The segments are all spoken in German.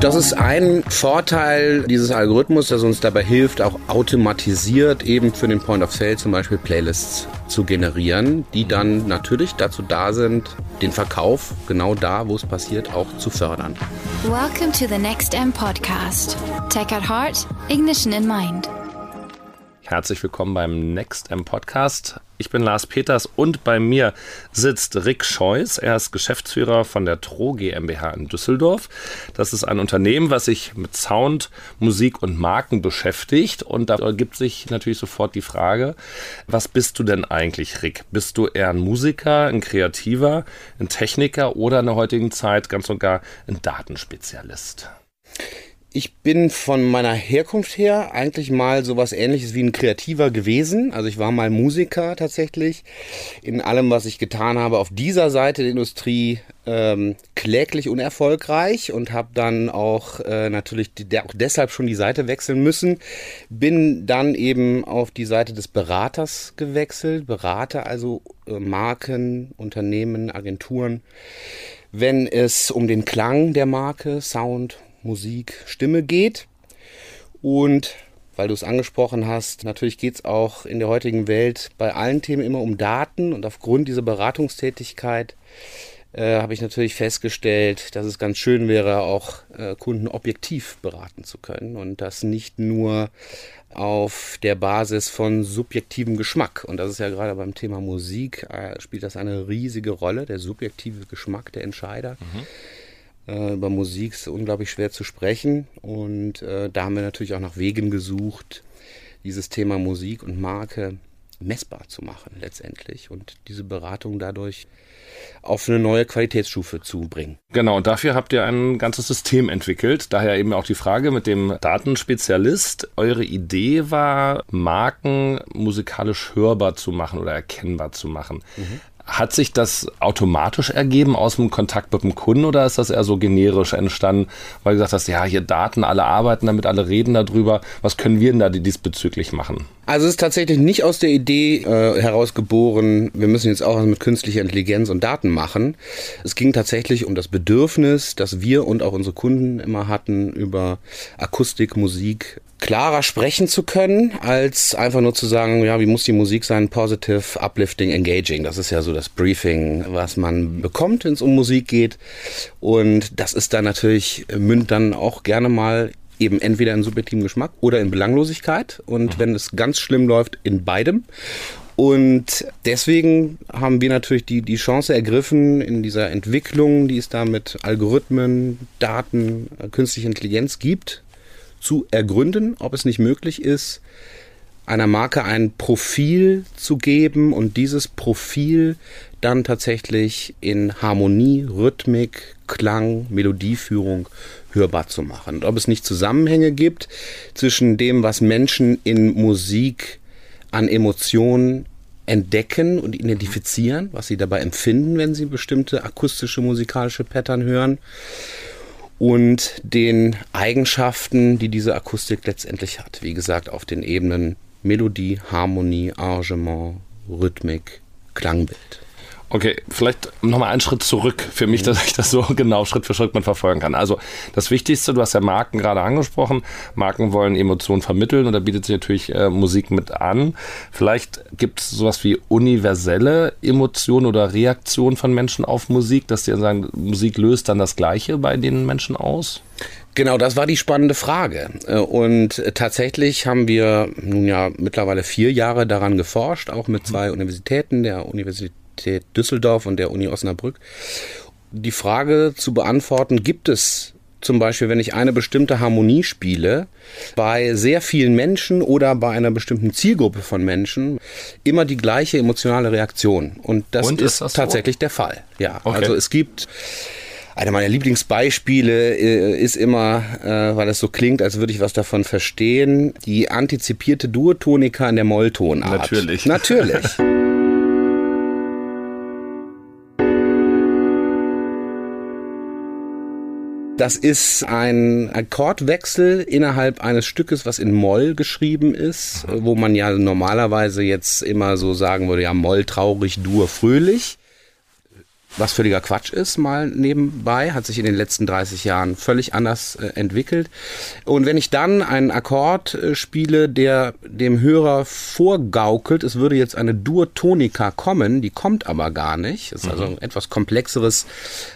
Das ist ein Vorteil dieses Algorithmus, der uns dabei hilft, auch automatisiert eben für den Point of Sale zum Beispiel Playlists zu generieren, die dann natürlich dazu da sind, den Verkauf genau da, wo es passiert, auch zu fördern. Welcome to the NextM Podcast. Tech at Heart, Ignition in Mind. Herzlich willkommen beim NextM Podcast. Ich bin Lars Peters und bei mir sitzt Ric Scheuss. Er ist Geschäftsführer von der TRO GmbH in Düsseldorf. Das ist ein Unternehmen, was sich mit Sound, Musik und Marken beschäftigt. Und da ergibt sich natürlich sofort die Frage, was bist du denn eigentlich, Ric? Bist du eher ein Musiker, ein Kreativer, ein Techniker oder in der heutigen Zeit ganz und gar ein Datenspezialist? Ich bin von meiner Herkunft her eigentlich mal sowas Ähnliches wie ein Kreativer gewesen. Also ich war mal Musiker tatsächlich. In allem, was ich getan habe, auf dieser Seite der Industrie kläglich unerfolgreich und habe dann auch natürlich auch deshalb schon die Seite wechseln müssen. Bin dann eben auf die Seite des Beraters gewechselt. Berater, also Marken, Unternehmen, Agenturen. Wenn es um den Klang der Marke, Sound, Musik, Stimme geht. Und weil du es angesprochen hast, natürlich geht es auch in der heutigen Welt bei allen Themen immer um Daten. Und aufgrund dieser Beratungstätigkeit habe ich natürlich festgestellt, dass es ganz schön wäre, auch Kunden objektiv beraten zu können. Und das nicht nur auf der Basis von subjektivem Geschmack. Und das ist ja gerade beim Thema Musik, spielt das eine riesige Rolle, der subjektive Geschmack der Entscheider. Mhm. Über Musik ist unglaublich schwer zu sprechen und da haben wir natürlich auch nach Wegen gesucht, dieses Thema Musik und Marke messbar zu machen letztendlich und diese Beratung dadurch auf eine neue Qualitätsstufe zu bringen. Genau, und dafür habt ihr ein ganzes System entwickelt. Daher eben auch die Frage mit dem Datenspezialist. Eure Idee war, Marken musikalisch hörbar zu machen oder erkennbar zu machen. Mhm. Hat sich das automatisch ergeben aus dem Kontakt mit dem Kunden oder ist das eher so generisch entstanden, weil du gesagt hast, ja, hier Daten, alle arbeiten damit, alle reden darüber. Was können wir denn da diesbezüglich machen? Also es ist tatsächlich nicht aus der Idee herausgeboren, wir müssen jetzt auch was mit künstlicher Intelligenz und Daten machen. Es ging tatsächlich um das Bedürfnis, das wir und auch unsere Kunden immer hatten, über Akustik, Musik klarer sprechen zu können, als einfach nur zu sagen, ja, wie muss die Musik sein? Positive, uplifting, engaging. Das ist ja so das Briefing, was man bekommt, wenn es um Musik geht. Und das ist dann natürlich, mündet dann auch gerne mal eben entweder in subjektivem Geschmack oder in Belanglosigkeit. Und wenn es ganz schlimm läuft, in beidem. Und deswegen haben wir natürlich die Chance ergriffen, in dieser Entwicklung, die es da mit Algorithmen, Daten, künstlicher Intelligenz gibt, zu ergründen, ob es nicht möglich ist, einer Marke ein Profil zu geben und dieses Profil dann tatsächlich in Harmonie, Rhythmik, Klang, Melodieführung hörbar zu machen. Und ob es nicht Zusammenhänge gibt zwischen dem, was Menschen in Musik an Emotionen entdecken und identifizieren, was sie dabei empfinden, wenn sie bestimmte akustische, musikalische Pattern hören, und den Eigenschaften, die diese Akustik letztendlich hat. Wie gesagt, auf den Ebenen Melodie, Harmonie, Arrangement, Rhythmik, Klangbild. Okay, vielleicht nochmal einen Schritt zurück für mich, dass ich das so genau Schritt für Schritt man verfolgen kann. Also das Wichtigste, du hast ja Marken gerade angesprochen. Marken wollen Emotionen vermitteln und da bietet sich natürlich Musik mit an. Vielleicht gibt es sowas wie universelle Emotionen oder Reaktionen von Menschen auf Musik, dass die sagen, Musik löst dann das Gleiche bei den Menschen aus? Genau, das war die spannende Frage. Und tatsächlich haben wir nun ja mittlerweile 4 Jahre daran geforscht, auch mit 2 Universitäten, der Universität Düsseldorf und der Uni Osnabrück, die Frage zu beantworten, gibt es zum Beispiel, wenn ich eine bestimmte Harmonie spiele, bei sehr vielen Menschen oder bei einer bestimmten Zielgruppe von Menschen immer die gleiche emotionale Reaktion. Und das ist das tatsächlich so? Der Fall. Ja, okay. Also es gibt... Einer meiner Lieblingsbeispiele ist immer, weil es so klingt, als würde ich was davon verstehen, die antizipierte Duotonika in der Molltonart. Natürlich. Das ist ein Akkordwechsel innerhalb eines Stückes, was in Moll geschrieben ist, wo man ja normalerweise jetzt immer so sagen würde, ja, Moll traurig, Dur fröhlich. was völliger Quatsch ist, mal nebenbei, hat sich in den letzten 30 Jahren völlig anders entwickelt. Und wenn ich dann einen Akkord spiele, der dem Hörer vorgaukelt, es würde jetzt eine Durtonika kommen, die kommt aber gar nicht, ist also ein etwas komplexeres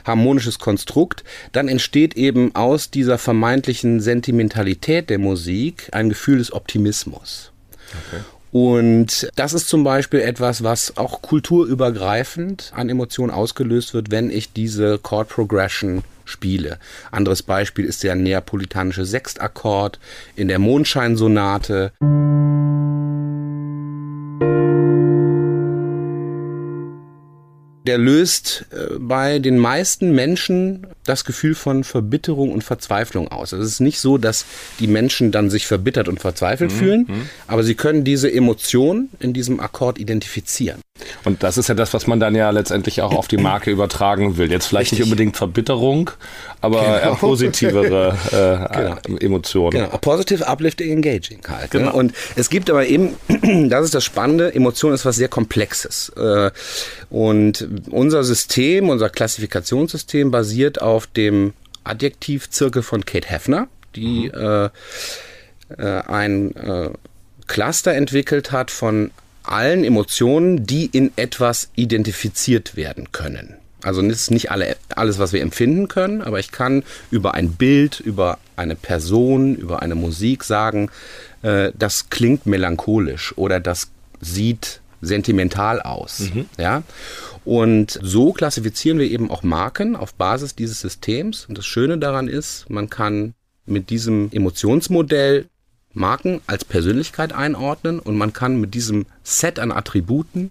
harmonisches Konstrukt, dann entsteht eben aus dieser vermeintlichen Sentimentalität der Musik ein Gefühl des Optimismus. Okay. Und das ist zum Beispiel etwas, was auch kulturübergreifend an Emotionen ausgelöst wird, wenn ich diese Chord Progression spiele. Anderes Beispiel ist der neapolitanische Sextakkord in der Mondscheinsonate. Der löst bei den meisten Menschen das Gefühl von Verbitterung und Verzweiflung aus. Also es ist nicht so, dass die Menschen dann sich verbittert und verzweifelt fühlen, aber sie können diese Emotion in diesem Akkord identifizieren. Und das ist ja das, was man dann ja letztendlich auch auf die Marke übertragen will. Jetzt vielleicht nicht unbedingt Verbitterung, aber eher positivere Emotionen. Genau. Positive, uplifting, engaging halt. Genau. Ne? Und es gibt aber eben, das ist das Spannende, Emotion ist was sehr Komplexes. Und unser System, unser Klassifikationssystem basiert auf dem Adjektivzirkel von Kate Hefner, die ein Cluster entwickelt hat von allen Emotionen, die in etwas identifiziert werden können. Also das ist nicht alles, was wir empfinden können, aber ich kann über ein Bild, über eine Person, über eine Musik sagen, das klingt melancholisch oder das sieht sentimental aus. Ja? Und so klassifizieren wir eben auch Marken auf Basis dieses Systems. Und das Schöne daran ist, man kann mit diesem Emotionsmodell Marken als Persönlichkeit einordnen und man kann mit diesem Set an Attributen,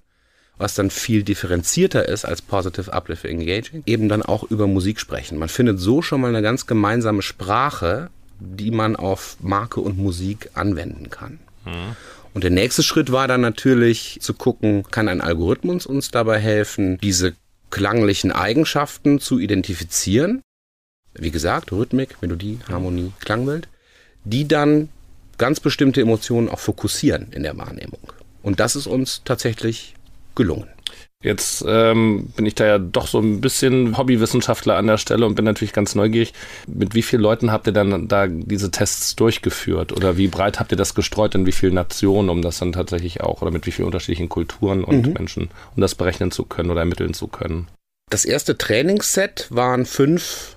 was dann viel differenzierter ist als Positive, Uplifting, Engaging, eben dann auch über Musik sprechen. Man findet so schon mal eine ganz gemeinsame Sprache, die man auf Marke und Musik anwenden kann. Und der nächste Schritt war dann natürlich zu gucken, kann ein Algorithmus uns dabei helfen, diese klanglichen Eigenschaften zu identifizieren? Wie gesagt, Rhythmik, Melodie, Harmonie, Klangbild, die dann ganz bestimmte Emotionen auch fokussieren in der Wahrnehmung. Und das ist uns tatsächlich gelungen. Jetzt bin ich da ja doch so ein bisschen Hobbywissenschaftler an der Stelle und bin natürlich ganz neugierig. Mit wie vielen Leuten habt ihr dann da diese Tests durchgeführt? Oder wie breit habt ihr das gestreut? In wie vielen Nationen, um das dann tatsächlich auch, oder mit wie vielen unterschiedlichen Kulturen und Menschen, um das berechnen zu können oder ermitteln zu können? Das erste Trainingsset waren 5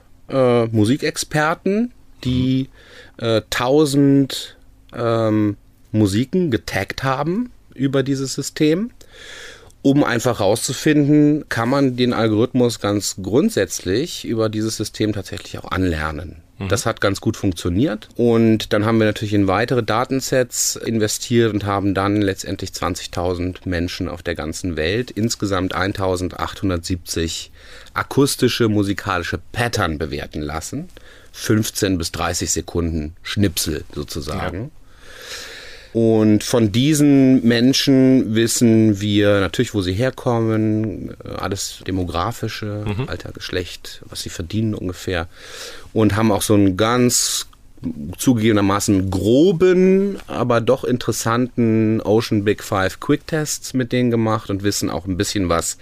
Musikexperten, die 1000 Musiken getaggt haben über dieses System, um einfach rauszufinden, kann man den Algorithmus ganz grundsätzlich über dieses System tatsächlich auch anlernen. Das hat ganz gut funktioniert und dann haben wir natürlich in weitere Datensets investiert und haben dann letztendlich 20.000 Menschen auf der ganzen Welt insgesamt 1.870 akustische musikalische Pattern bewerten lassen. 15 bis 30 Sekunden Schnipsel sozusagen. Ja. Und von diesen Menschen wissen wir natürlich, wo sie herkommen, alles Demografische, Alter, Geschlecht, was sie verdienen ungefähr. Und haben auch so einen ganz zugegebenermaßen groben, aber doch interessanten Ocean Big Five Quicktests mit denen gemacht und wissen auch ein bisschen was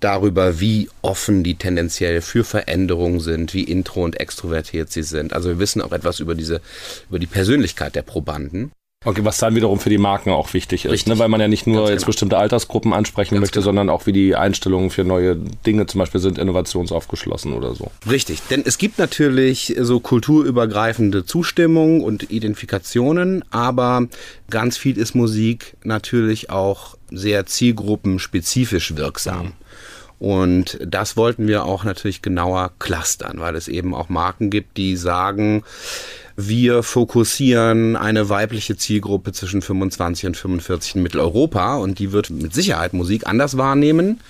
darüber, wie offen die tendenziell für Veränderungen sind, wie intro- und extrovertiert sie sind. Also wir wissen auch etwas über die Persönlichkeit der Probanden. Okay, was dann wiederum für die Marken auch wichtig ist, ne? Weil man ja nicht nur jetzt bestimmte Altersgruppen ansprechen möchte, sondern auch wie die Einstellungen für neue Dinge zum Beispiel sind, innovationsaufgeschlossen oder so. Richtig, denn es gibt natürlich so kulturübergreifende Zustimmung und Identifikationen, aber ganz viel ist Musik natürlich auch sehr zielgruppenspezifisch wirksam. Und das wollten wir auch natürlich genauer clustern, weil es eben auch Marken gibt, die sagen, wir fokussieren eine weibliche Zielgruppe zwischen 25 und 45 in Mitteleuropa und die wird mit Sicherheit Musik anders wahrnehmen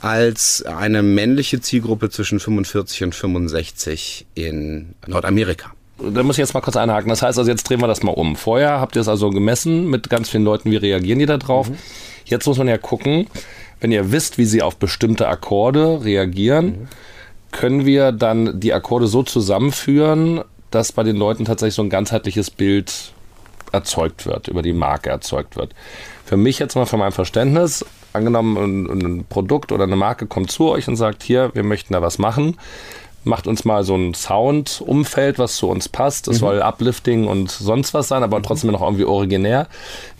als eine männliche Zielgruppe zwischen 45 und 65 in Nordamerika. Da muss ich jetzt mal kurz einhaken. Das heißt also, jetzt drehen wir das mal um. Vorher habt ihr es also gemessen mit ganz vielen Leuten, wie reagieren die da drauf? Jetzt muss man ja gucken, wenn ihr wisst, wie sie auf bestimmte Akkorde reagieren, können wir dann die Akkorde so zusammenführen, dass bei den Leuten tatsächlich so ein ganzheitliches Bild erzeugt wird, über die Marke erzeugt wird. Für mich jetzt mal, von meinem Verständnis, angenommen, ein Produkt oder eine Marke kommt zu euch und sagt, hier, wir möchten da was machen. Macht uns mal so ein Soundumfeld, was zu uns passt. Es soll uplifting und sonst was sein, aber trotzdem noch irgendwie originär.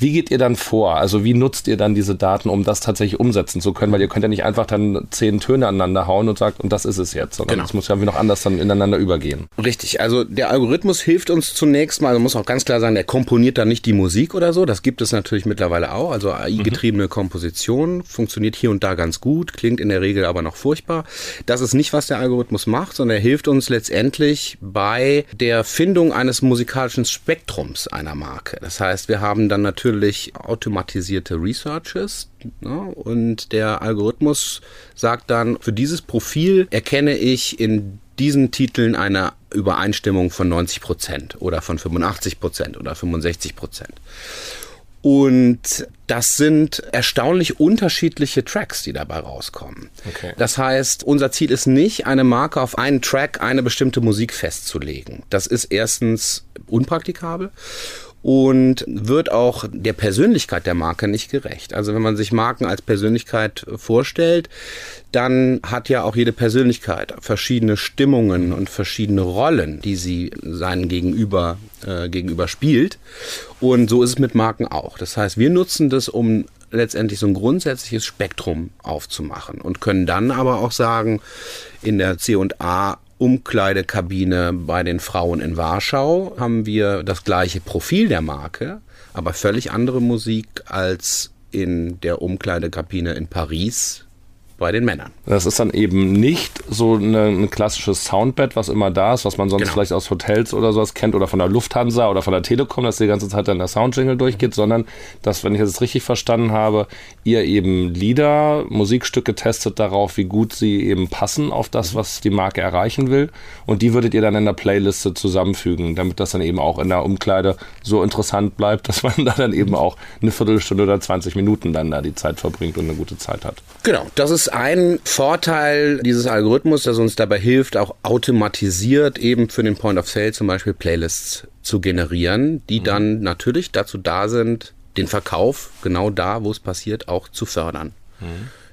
Wie geht ihr dann vor? Also wie nutzt ihr dann diese Daten, um das tatsächlich umsetzen zu können? Weil ihr könnt ja nicht einfach dann 10 Töne aneinander hauen und sagt, und das ist es jetzt. Sondern genau. Das muss ja irgendwie noch anders dann ineinander übergehen. Richtig, also der Algorithmus hilft uns zunächst mal, also muss auch ganz klar sagen, der komponiert dann nicht die Musik oder so. Das gibt es natürlich mittlerweile auch. Also AI-getriebene Komposition funktioniert hier und da ganz gut, klingt in der Regel aber noch furchtbar. Das ist nicht, was der Algorithmus macht, sondern er hilft uns letztendlich bei der Findung eines musikalischen Spektrums einer Marke. Das heißt, wir haben dann natürlich automatisierte Researches, ne? Und der Algorithmus sagt dann, für dieses Profil erkenne ich in diesen Titeln eine Übereinstimmung von 90% oder von 85% oder 65%. Und das sind erstaunlich unterschiedliche Tracks, die dabei rauskommen. Okay. Das heißt, unser Ziel ist nicht, eine Marke auf einen Track, eine bestimmte Musik festzulegen. Das ist erstens unpraktikabel und wird auch der Persönlichkeit der Marke nicht gerecht. Also wenn man sich Marken als Persönlichkeit vorstellt, dann hat ja auch jede Persönlichkeit verschiedene Stimmungen und verschiedene Rollen, die sie seinen Gegenüber spielt. Und so ist es mit Marken auch. Das heißt, wir nutzen das, um letztendlich so ein grundsätzliches Spektrum aufzumachen und können dann aber auch sagen, in der C&A Umkleidekabine bei den Frauen in Warschau haben wir das gleiche Profil der Marke, aber völlig andere Musik als in der Umkleidekabine in Paris bei den Männern. Das ist dann eben nicht so ein klassisches Soundbed, was immer da ist, was man sonst vielleicht aus Hotels oder sowas kennt oder von der Lufthansa oder von der Telekom, dass die ganze Zeit dann der Soundjingle durchgeht, sondern dass, wenn ich das richtig verstanden habe, ihr eben Lieder, Musikstücke testet darauf, wie gut sie eben passen auf das, was die Marke erreichen will, und die würdet ihr dann in der Playliste zusammenfügen, damit das dann eben auch in der Umkleide so interessant bleibt, dass man da dann eben auch eine Viertelstunde oder 20 Minuten dann da die Zeit verbringt und eine gute Zeit hat. Genau, das ist ein Vorteil dieses Algorithmus, das uns dabei hilft, auch automatisiert eben für den Point of Sale zum Beispiel Playlists zu generieren, die dann natürlich dazu da sind, den Verkauf genau da, wo es passiert, auch zu fördern.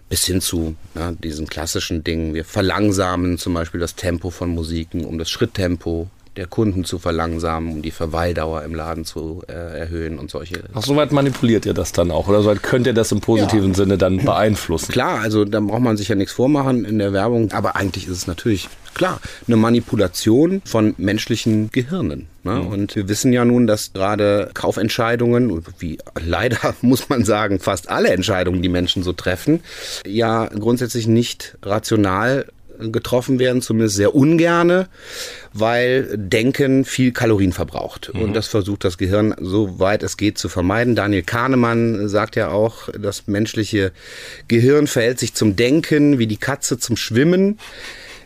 Bis hin zu diesen klassischen Dingen. Wir verlangsamen zum Beispiel das Tempo von Musiken, um das Schritttempo der Kunden zu verlangsamen, um die Verweildauer im Laden zu erhöhen und solche. Ach, soweit manipuliert ihr das dann auch, oder soweit könnt ihr das im positiven Sinne dann beeinflussen? Klar, also da braucht man sich ja nichts vormachen in der Werbung, aber eigentlich ist es natürlich, klar, eine Manipulation von menschlichen Gehirnen. Ne? Und wir wissen ja nun, dass gerade Kaufentscheidungen, wie leider muss man sagen, fast alle Entscheidungen, die Menschen so treffen, ja grundsätzlich nicht rational getroffen werden, zumindest sehr ungerne, weil Denken viel Kalorien verbraucht. Und das versucht das Gehirn, so weit es geht, zu vermeiden. Daniel Kahnemann sagt ja auch, das menschliche Gehirn verhält sich zum Denken wie die Katze zum Schwimmen.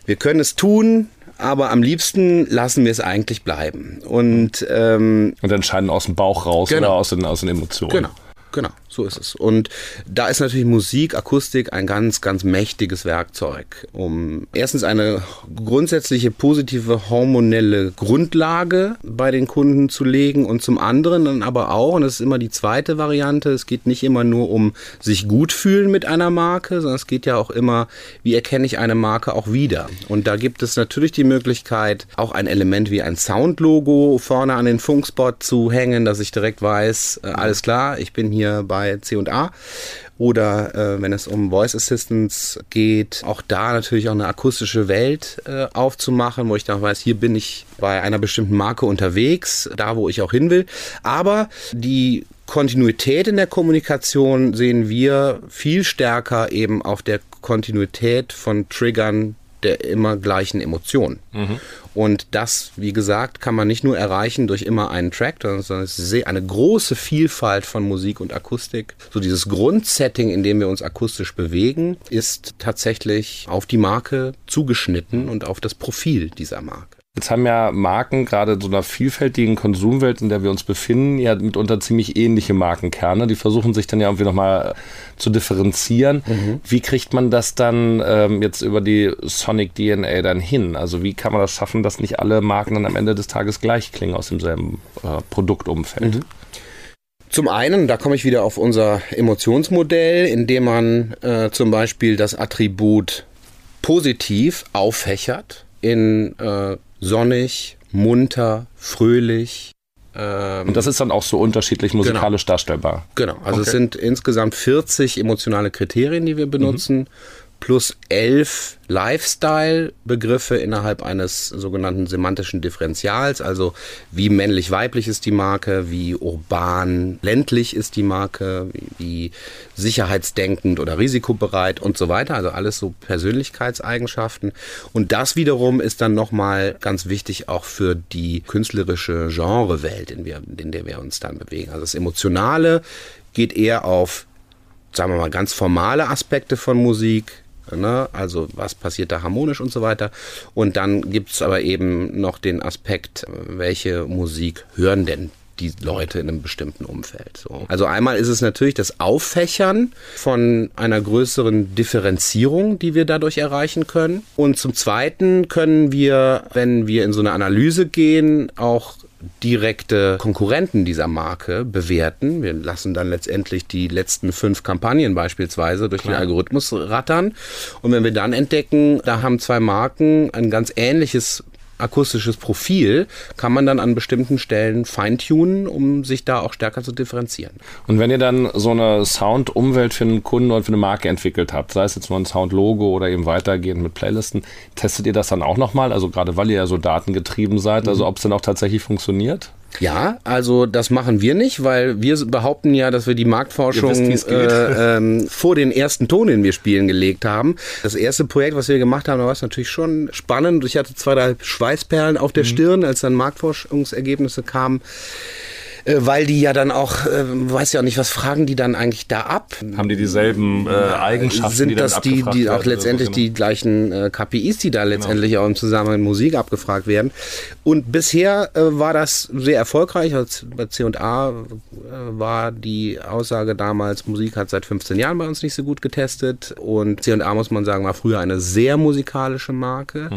Wir können es tun, aber am liebsten lassen wir es eigentlich bleiben. Und entscheiden aus dem Bauch raus oder aus den Emotionen. Genau, so ist es. Und da ist natürlich Musik, Akustik ein ganz, ganz mächtiges Werkzeug, um erstens eine grundsätzliche positive hormonelle Grundlage bei den Kunden zu legen und zum anderen dann aber auch, und das ist immer die zweite Variante, es geht nicht immer nur um sich gut fühlen mit einer Marke, sondern es geht ja auch immer, wie erkenne ich eine Marke auch wieder? Und da gibt es natürlich die Möglichkeit, auch ein Element wie ein Soundlogo vorne an den Funkspot zu hängen, dass ich direkt weiß, alles klar, ich bin hier bei C&A, oder wenn es um Voice Assistance geht, auch da natürlich auch eine akustische Welt aufzumachen, wo ich dann weiß, hier bin ich bei einer bestimmten Marke unterwegs, da wo ich auch hin will. Aber die Kontinuität in der Kommunikation sehen wir viel stärker eben auf der Kontinuität von Triggern der immer gleichen Emotionen. Und das, wie gesagt, kann man nicht nur erreichen durch immer einen Track, sondern es ist eine große Vielfalt von Musik und Akustik. So dieses Grundsetting, in dem wir uns akustisch bewegen, ist tatsächlich auf die Marke zugeschnitten und auf das Profil dieser Marke. Jetzt haben ja Marken, gerade in so einer vielfältigen Konsumwelt, in der wir uns befinden, ja mitunter ziemlich ähnliche Markenkerne. Die versuchen sich dann ja irgendwie nochmal zu differenzieren. Wie kriegt man das dann jetzt über die Sonic DNA dann hin? Also wie kann man das schaffen, dass nicht alle Marken dann am Ende des Tages gleich klingen aus demselben Produktumfeld? Zum einen, da komme ich wieder auf unser Emotionsmodell, indem man zum Beispiel das Attribut positiv auffächert in sonnig, munter, fröhlich. Und das ist dann auch so unterschiedlich musikalisch darstellbar. Genau, also es sind insgesamt 40 emotionale Kriterien, die wir benutzen, plus 11 Lifestyle-Begriffe innerhalb eines sogenannten semantischen Differentials, also wie männlich-weiblich ist die Marke, wie urban-ländlich ist die Marke, wie sicherheitsdenkend oder risikobereit und so weiter, also alles so Persönlichkeitseigenschaften. Und das wiederum ist dann nochmal ganz wichtig auch für die künstlerische Genrewelt, in der wir uns dann bewegen. Also das Emotionale geht eher auf, sagen wir mal, ganz formale Aspekte von Musik, ne? Also was passiert da harmonisch und so weiter. Und dann gibt es aber eben noch den Aspekt, welche Musik hören denn die Leute in einem bestimmten Umfeld. So. Also einmal ist es natürlich das Auffächern von einer größeren Differenzierung, die wir dadurch erreichen können. Und zum Zweiten können wir, wenn wir in so eine Analyse gehen, auch direkte Konkurrenten dieser Marke bewerten. Wir lassen dann letztendlich die letzten 5 Kampagnen beispielsweise durch den Algorithmus rattern. Und wenn wir dann entdecken, da haben 2 Marken ein ganz ähnliches akustisches Profil, kann man dann an bestimmten Stellen feintunen, um sich da auch stärker zu differenzieren. Und wenn ihr dann so eine Sound-Umwelt für einen Kunden oder für eine Marke entwickelt habt, sei es jetzt nur ein Sound-Logo oder eben weitergehend mit Playlisten, testet ihr das dann auch nochmal? Also gerade weil ihr ja so datengetrieben seid, also ob es dann auch tatsächlich funktioniert? Ja, also das machen wir nicht, weil wir behaupten ja, dass wir die Marktforschung vor den ersten Ton, den wir spielen, gelegt haben. Das erste Projekt, was wir gemacht haben, war es natürlich schon spannend. Ich hatte 2, 3 Schweißperlen auf der Stirn, als dann Marktforschungsergebnisse kamen. Weil die ja dann auch, weiß ja auch nicht, was fragen die dann eigentlich da ab? Haben die dieselben Eigenschaften? Sind die das die auch letztendlich die gleichen KPIs, die da letztendlich auch im Zusammenhang mit Musik abgefragt werden? Und bisher war das sehr erfolgreich. Bei C&A war die Aussage damals, Musik hat seit 15 Jahren bei uns nicht so gut getestet. Und C&A, muss man sagen, war früher eine sehr musikalische Marke,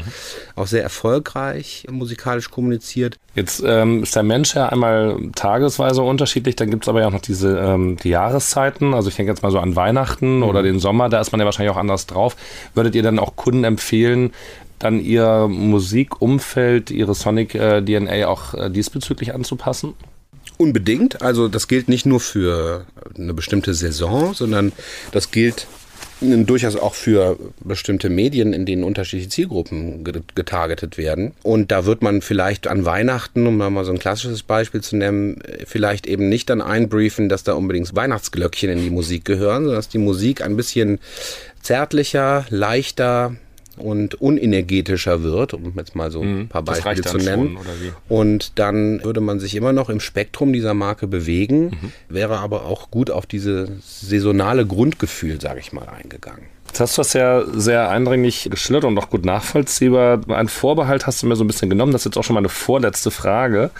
auch sehr erfolgreich musikalisch kommuniziert. Jetzt ist der Mensch ja einmal tagesweise unterschiedlich, dann gibt es aber ja auch noch diese die Jahreszeiten, also ich denke jetzt mal so an Weihnachten oder den Sommer, da ist man ja wahrscheinlich auch anders drauf. Würdet ihr dann auch Kunden empfehlen, dann ihr Musikumfeld, ihre Sonic DNA auch diesbezüglich anzupassen? Unbedingt, also das gilt nicht nur für eine bestimmte Saison, sondern das gilt durchaus auch für bestimmte Medien, in denen unterschiedliche Zielgruppen getargetet werden. Und da wird man vielleicht an Weihnachten, um mal so ein klassisches Beispiel zu nennen, vielleicht eben nicht dann einbriefen, dass da unbedingt Weihnachtsglöckchen in die Musik gehören, sondern dass die Musik ein bisschen zärtlicher, leichter und unenergetischer wird, um jetzt mal so ein paar Beispiele zu nennen. Schon, oder wie? Und dann würde man sich immer noch im Spektrum dieser Marke bewegen, wäre aber auch gut auf dieses saisonale Grundgefühl, sage ich mal, eingegangen. Jetzt hast du das ja sehr eindringlich geschildert und auch gut nachvollziehbar. Einen Vorbehalt hast du mir so ein bisschen genommen. Das ist jetzt auch schon meine vorletzte Frage.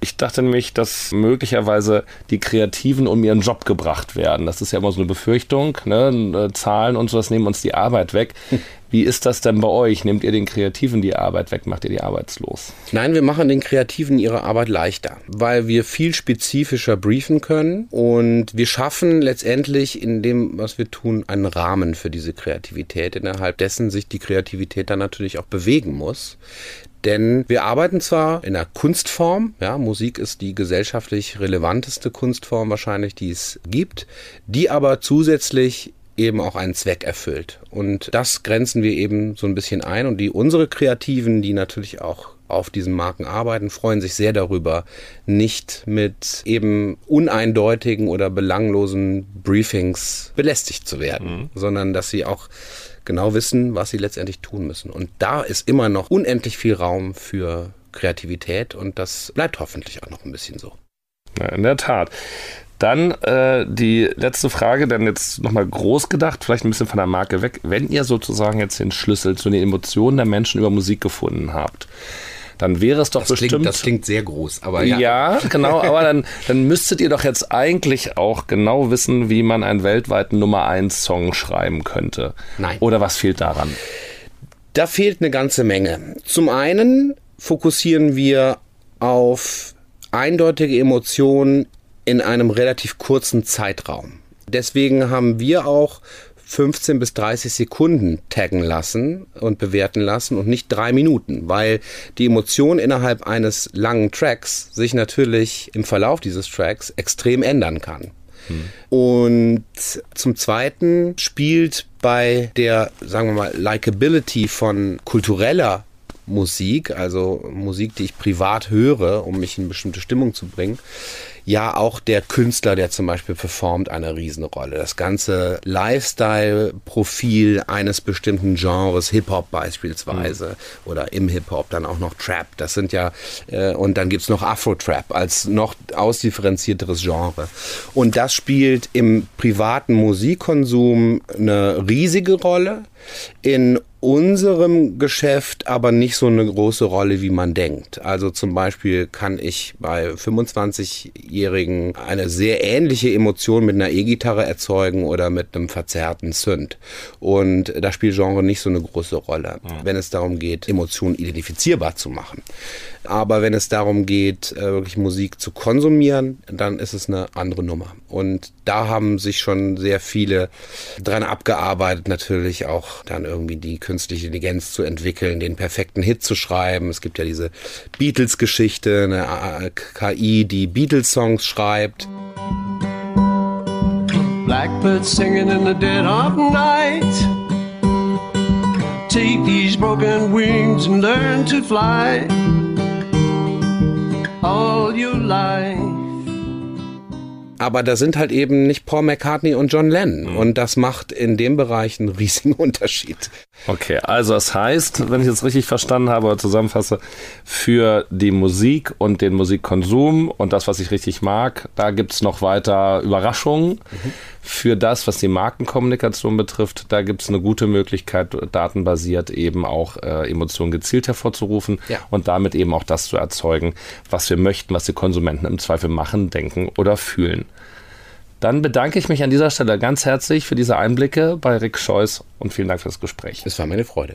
Ich dachte nämlich, dass möglicherweise die Kreativen um ihren Job gebracht werden. Das ist ja immer so eine Befürchtung, ne? Zahlen und so, das nehmen uns die Arbeit weg. Wie ist das denn bei euch? Nehmt ihr den Kreativen die Arbeit weg? Macht ihr die arbeitslos? Nein, wir machen den Kreativen ihre Arbeit leichter, weil wir viel spezifischer briefen können. Und wir schaffen letztendlich in dem, was wir tun, einen Rahmen für diese Kreativität, innerhalb dessen sich die Kreativität dann natürlich auch bewegen muss. Denn wir arbeiten zwar in einer Kunstform, ja, Musik ist die gesellschaftlich relevanteste Kunstform wahrscheinlich, die es gibt, die aber zusätzlich eben auch einen Zweck erfüllt. Und das grenzen wir eben so ein bisschen ein. Und unsere Kreativen, die natürlich auch auf diesen Marken arbeiten, freuen sich sehr darüber, nicht mit eben uneindeutigen oder belanglosen Briefings belästigt zu werden, sondern dass sie auch genau wissen, was sie letztendlich tun müssen. Und da ist immer noch unendlich viel Raum für Kreativität und das bleibt hoffentlich auch noch ein bisschen so. Na, in der Tat. Dann die letzte Frage, dann jetzt nochmal groß gedacht, vielleicht ein bisschen von der Marke weg. Wenn ihr sozusagen jetzt den Schlüssel zu den Emotionen der Menschen über Musik gefunden habt, dann wäre es doch das klingt sehr groß, aber ja. Ja, genau, aber dann müsstet ihr doch jetzt eigentlich auch genau wissen, wie man einen weltweiten Nummer-1-Song schreiben könnte. Nein. Oder was fehlt daran? Da fehlt eine ganze Menge. Zum einen fokussieren wir auf eindeutige Emotionen in einem relativ kurzen Zeitraum. Deswegen haben wir auch 15 bis 30 Sekunden taggen lassen und bewerten lassen und nicht 3 Minuten, weil die Emotion innerhalb eines langen Tracks sich natürlich im Verlauf dieses Tracks extrem ändern kann. Und zum Zweiten spielt bei der, sagen wir mal, Likeability von kultureller Musik, also Musik, die ich privat höre, um mich in eine bestimmte Stimmung zu bringen, ja auch der Künstler, der zum Beispiel performt, eine Riesenrolle. Das ganze Lifestyle-Profil eines bestimmten Genres, Hip-Hop beispielsweise, oder im Hip-Hop dann auch noch Trap, das sind ja, und dann gibt's noch Afro-Trap als noch ausdifferenzierteres Genre. Und das spielt im privaten Musikkonsum eine riesige Rolle, in unserem Geschäft aber nicht so eine große Rolle, wie man denkt. Also zum Beispiel kann ich bei 25-Jährigen eine sehr ähnliche Emotion mit einer E-Gitarre erzeugen oder mit einem verzerrten Synth. Und da spielt Genre nicht so eine große Rolle, wenn es darum geht, Emotionen identifizierbar zu machen. Aber wenn es darum geht, wirklich Musik zu konsumieren, dann ist es eine andere Nummer. Und da haben sich schon sehr viele dran abgearbeitet, natürlich auch dann irgendwie die künstliche Intelligenz zu entwickeln, den perfekten Hit zu schreiben. Es gibt ja diese Beatles-Geschichte, eine KI, die Beatles-Songs schreibt. Blackbirds singing in the dead of night. Take these broken wings and learn to fly. All your life. Aber da sind halt eben nicht Paul McCartney und John Lennon. Und das macht in dem Bereich einen riesigen Unterschied. Okay, also das heißt, wenn ich jetzt richtig verstanden habe oder zusammenfasse, für die Musik und den Musikkonsum und das, was ich richtig mag, da gibt es noch weiter Überraschungen. Mhm. Für das, was die Markenkommunikation betrifft, da gibt es eine gute Möglichkeit, datenbasiert eben auch Emotionen gezielt hervorzurufen und damit eben auch das zu erzeugen, was wir möchten, was die Konsumenten im Zweifel machen, denken oder fühlen. Dann bedanke ich mich an dieser Stelle ganz herzlich für diese Einblicke bei Ric Scheuss und vielen Dank für das Gespräch. Es war meine Freude.